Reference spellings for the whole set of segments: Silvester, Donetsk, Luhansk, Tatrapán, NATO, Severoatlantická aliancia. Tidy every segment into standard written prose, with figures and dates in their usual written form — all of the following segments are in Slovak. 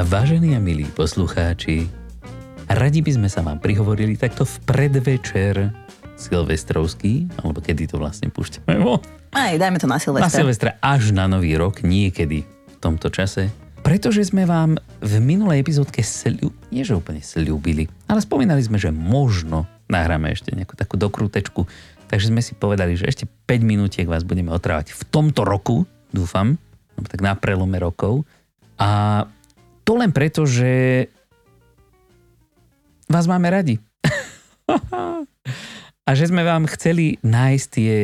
Vážení a milí poslucháči, radi by sme sa vám prihovorili takto v predvečer silvestrovský, alebo kedy to vlastne púšťame von. Aj, dajme to na Silvestra. Na Silvestra až na Nový rok, niekedy v tomto čase. Pretože sme vám v minulej epizódke nie že úplne sľúbili, ale spomínali sme, že možno nahráme ešte nejakú takú dokrutečku. Takže sme si povedali, že ešte 5 minútiek vás budeme otrávať v tomto roku, dúfam, tak na prelome rokov. A to len preto, že vás máme radi. A že sme vám chceli nájsť tie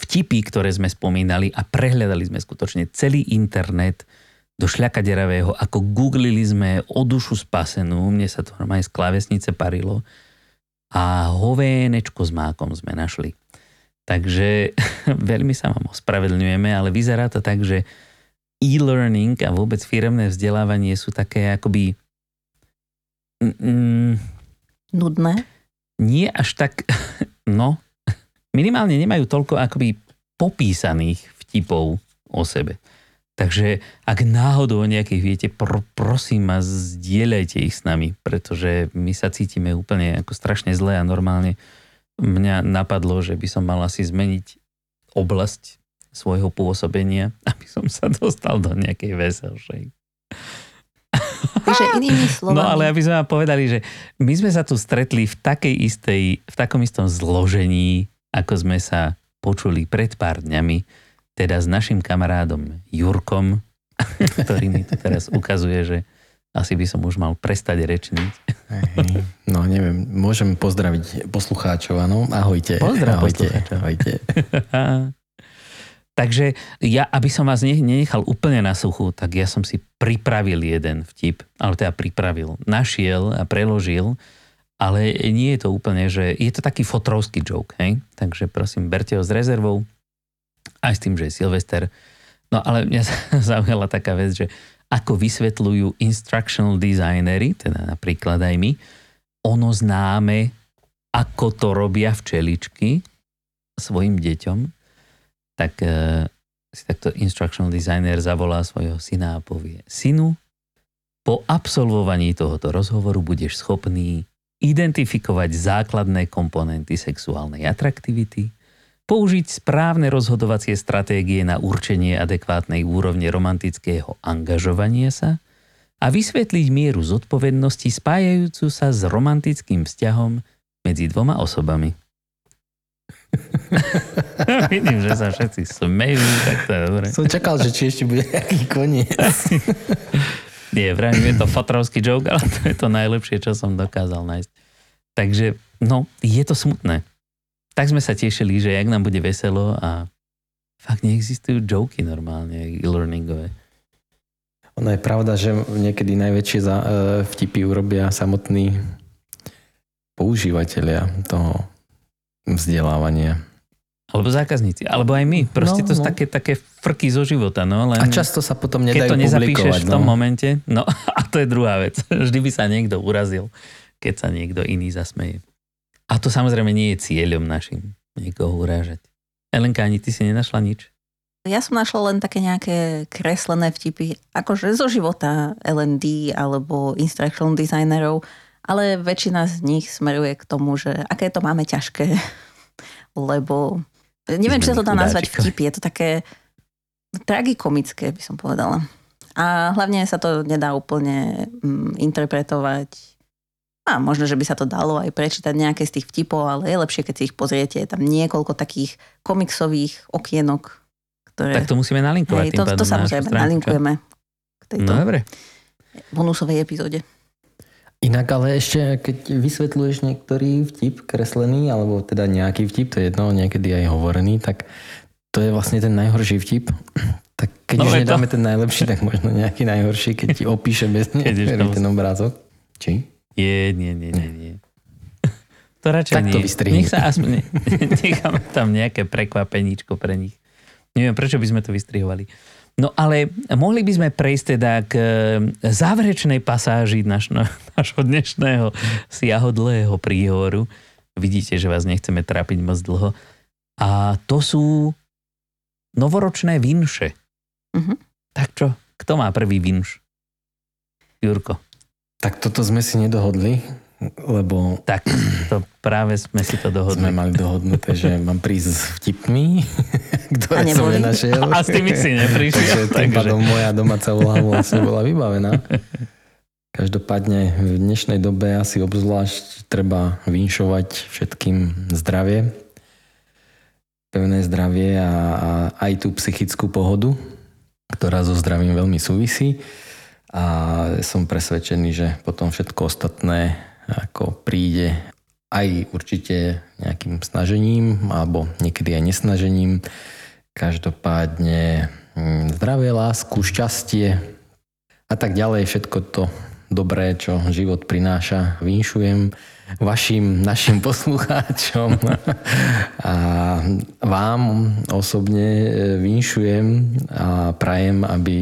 vtipy, ktoré sme spomínali a prehľadali sme skutočne celý internet do šľakaderavého, ako googlili sme o dušu spasenú, mne sa to normálne z klávesnice parilo a hovénečko s mákom sme našli. Takže veľmi sa vám ospravedlňujeme, ale vyzerá to tak, že e-learning a vôbec firemné vzdelávanie sú také akoby nudné? Nie až tak, no minimálne nemajú toľko akoby popísaných vtipov o sebe. Takže ak náhodou o nejakých viete, prosím vás, zdieľajte ich s nami, pretože my sa cítime úplne ako strašne zle a normálne mňa napadlo, že by som mal asi zmeniť oblasť svojho pôsobenia, aby som sa dostal do nejakej veselšej. Takže inými slovami. No ale aby sme vám povedali, že my sme sa tu stretli v takom istom zložení, ako sme sa počuli pred pár dňami, teda s našim kamarádom Jurkom, ktorý mi to teraz ukazuje, že asi by som už mal prestať rečniť. No neviem, môžem pozdraviť poslucháčov, áno? Ahojte. Pozdrav poslucháčov. Ahojte. Takže ja, aby som vás nenechal úplne na suchu, tak ja som si pripravil jeden vtip, ale teda pripravil, našiel a preložil, ale nie je to úplne, že je to taký fotrovský joke, hej? Takže prosím, berte ho s rezervou. Aj s tým, že je Silvester. No ale mňa zaujala taká vec, že ako vysvetľujú instructional designery, teda napríklad aj my, ono známe, ako to robia včeličky svojim deťom, tak si takto instructional designer zavolá svojho syna a povie: synu, po absolvovaní tohoto rozhovoru budeš schopný identifikovať základné komponenty sexuálnej atraktivity, použiť správne rozhodovacie stratégie na určenie adekvátnej úrovne romantického angažovania sa a vysvetliť mieru zodpovednosti spájajúcu sa s romantickým vzťahom medzi dvoma osobami. Vidím, že sa všetci smejú, tak to je dobre. Som čakal, že či ešte bude nejaký koniec. Nie, vraj, je to fotrovský joke, ale to je to najlepšie, čo som dokázal nájsť. Takže, no, je to smutné. Tak sme sa tešili, že jak nám bude veselo a fakt neexistujú joky normálne e-learningové. Ono je pravda, že niekedy najväčšie vtipy urobia samotní používateľia toho vzdelávania. Alebo zákazníci, alebo aj my. Proste no, to sú také frky zo života. No, len a často sa potom nedajú publikovať. Keď to nezapíšeš v tom momente, no a to je druhá vec. Vždy by sa niekto urazil, keď sa niekto iný zasmeje. A to samozrejme nie je cieľom našim niekoho urážať. Elenka, ani ty si nenašla nič? Ja som našla len také nejaké kreslené vtipy, akože zo života L&D alebo instructional designerov, ale väčšina z nich smeruje k tomu, že aké to máme ťažké, lebo neviem, či sa to dá nazvať vtipy, je to také tragikomické, by som povedala. A hlavne sa to nedá úplne interpretovať. A možno, že by sa to dalo aj prečítať nejaké z tých vtipov, ale je lepšie, keď si ich pozriete. Je tam niekoľko takých komiksových okienok, ktoré... Tak to musíme nalinkovať. Hej, to samozrejme nalinkujeme k tejto bonusovej epizóde. Inak ale ešte, keď vysvetľuješ niektorý vtip kreslený, alebo teda nejaký vtip, to je jedno, niekedy aj hovorený, tak to je vlastne ten najhorší vtip. Tak keď už nedáme ten najlepší, tak možno nejaký najhorší, keď ti opíše bez neho ten obrázok. Či? Nie. To radšej tak to vystrihne. Nech sa aspoň necháme tam nejaké prekvapeníčko pre nich. Neviem, prečo by sme to vystrihovali. No ale mohli by sme prejsť teda k záverečnej pasáži našho dnešného siahodlého príhovoru. Vidíte, že vás nechceme trápiť moc dlho. A to sú novoročné vinše. Tak čo? Kto má prvý vinš? Jurko? Tak toto sme si nedohodli, lebo... Tak, to práve sme si to dohodli. Sme mali dohodnuté, že mám prísť s vtipmi, ktoré som nenašiel. A s tými si neprišiel. Takže tým pádom moja domáca úloha vlastne bola vybavená. Každopádne v dnešnej dobe asi obzvlášť treba vinšovať všetkým zdravie. Pevné zdravie a aj tú psychickú pohodu, ktorá so zdravím veľmi súvisí. A som presvedčený, že potom všetko ostatné ako príde aj určite nejakým snažením alebo niekedy aj nesnažením. Každopádne zdravie, lásku, šťastie a tak ďalej. Všetko to dobré, čo život prináša, vinšujem vašim, našim poslucháčom a vám osobne vinšujem a prajem, aby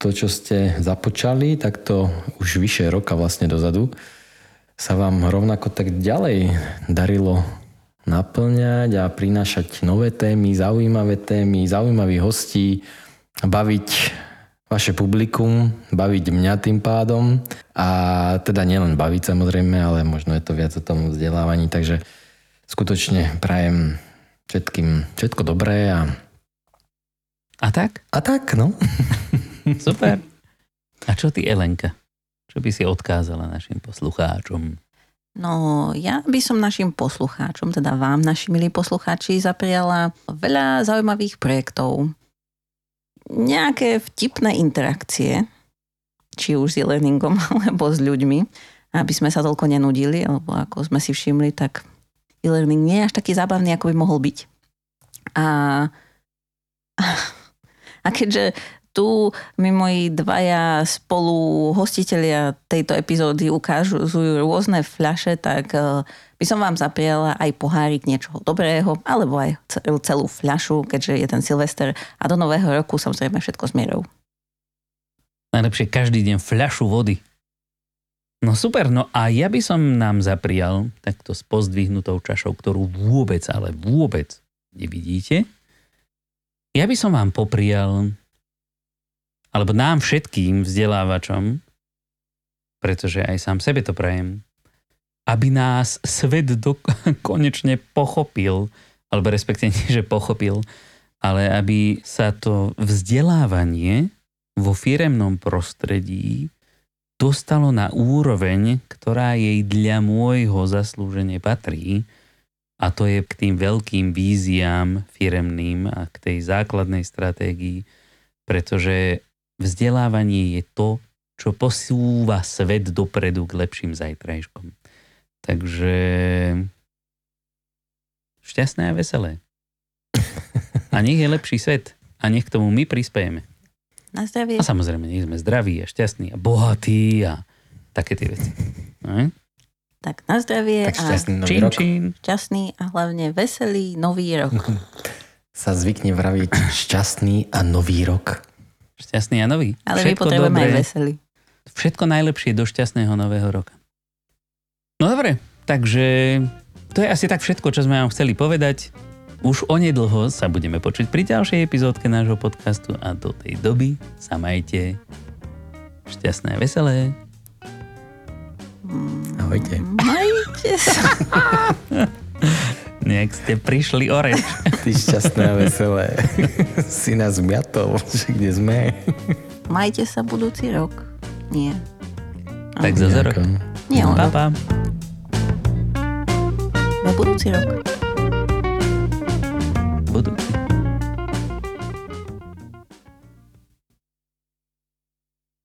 to, čo ste započali, tak to už vyše roka vlastne dozadu sa vám rovnako tak ďalej darilo naplňať a prinášať nové témy, zaujímavých hostí, baviť vaše publikum, baviť mňa tým pádom a teda nielen baviť samozrejme, ale možno je to viac o tom vzdelávaní, takže skutočne prajem všetkým všetko dobré a tak? A tak, no. Super. A čo ty, Elenka? Čo by si odkázala našim poslucháčom? No, ja by som našim poslucháčom, teda vám, naši milí poslucháči, zapriala veľa zaujímavých projektov. Nejaké vtipné interakcie, či už s e-learningom, alebo s ľuďmi, aby sme sa toľko nenudili, alebo ako sme si všimli, tak e-learning nie je až taký zábavný, ako by mohol byť. A keďže tu mi moji dvaja spolu hostitelia tejto epizódy ukážu rôzne fľaše, tak by som vám zapriala aj pohárik niečoho dobrého, alebo aj celú fľašu, keďže je ten Silvester a do nového roku samozrejme všetko s mierou. Najlepšie každý deň fľašu vody. No super, no a ja by som nám zaprial takto s pozdvihnutou čašou, ktorú vôbec, ale vôbec nevidíte. Ja by som vám poprial... alebo nám všetkým vzdelávačom, pretože aj sám sebe to prajem, aby nás svet konečne pochopil, alebo respektíve nie, že pochopil, ale aby sa to vzdelávanie vo firemnom prostredí dostalo na úroveň, ktorá jej dľa môjho zaslúženie patrí, a to je k tým veľkým víziám firemným a k tej základnej stratégii, pretože vzdelávanie je to, čo posúva svet dopredu k lepším zajtrajškom. Takže šťastné a veselé. A nech je lepší svet. A nech tomu my prispejeme. Na zdravie. A samozrejme, nech sme zdraví a šťastní a bohatí a také tie veci. Ne? Tak na zdravie tak šťastný a čin. Šťastný a hlavne veselý nový rok. Sa zvykne vraviť šťastný a nový rok. Šťastný a nový. Ale všetko my potrebujeme aj veselý. Všetko najlepšie do šťastného nového roka. No dobre, takže to je asi tak všetko, čo sme vám chceli povedať. Už onedlho sa budeme počuť pri ďalšej epizódke nášho podcastu a do tej doby sa majte šťastné a veselé. Ahojte. Majte sa. Nejak ste prišli o reč. Ty šťastné a veselé. Si nás miatol, že kde sme. Majte sa budúci rok. Nie. Tak za rok. Nie, on rok. Pa. Na budúci rok. Budúci.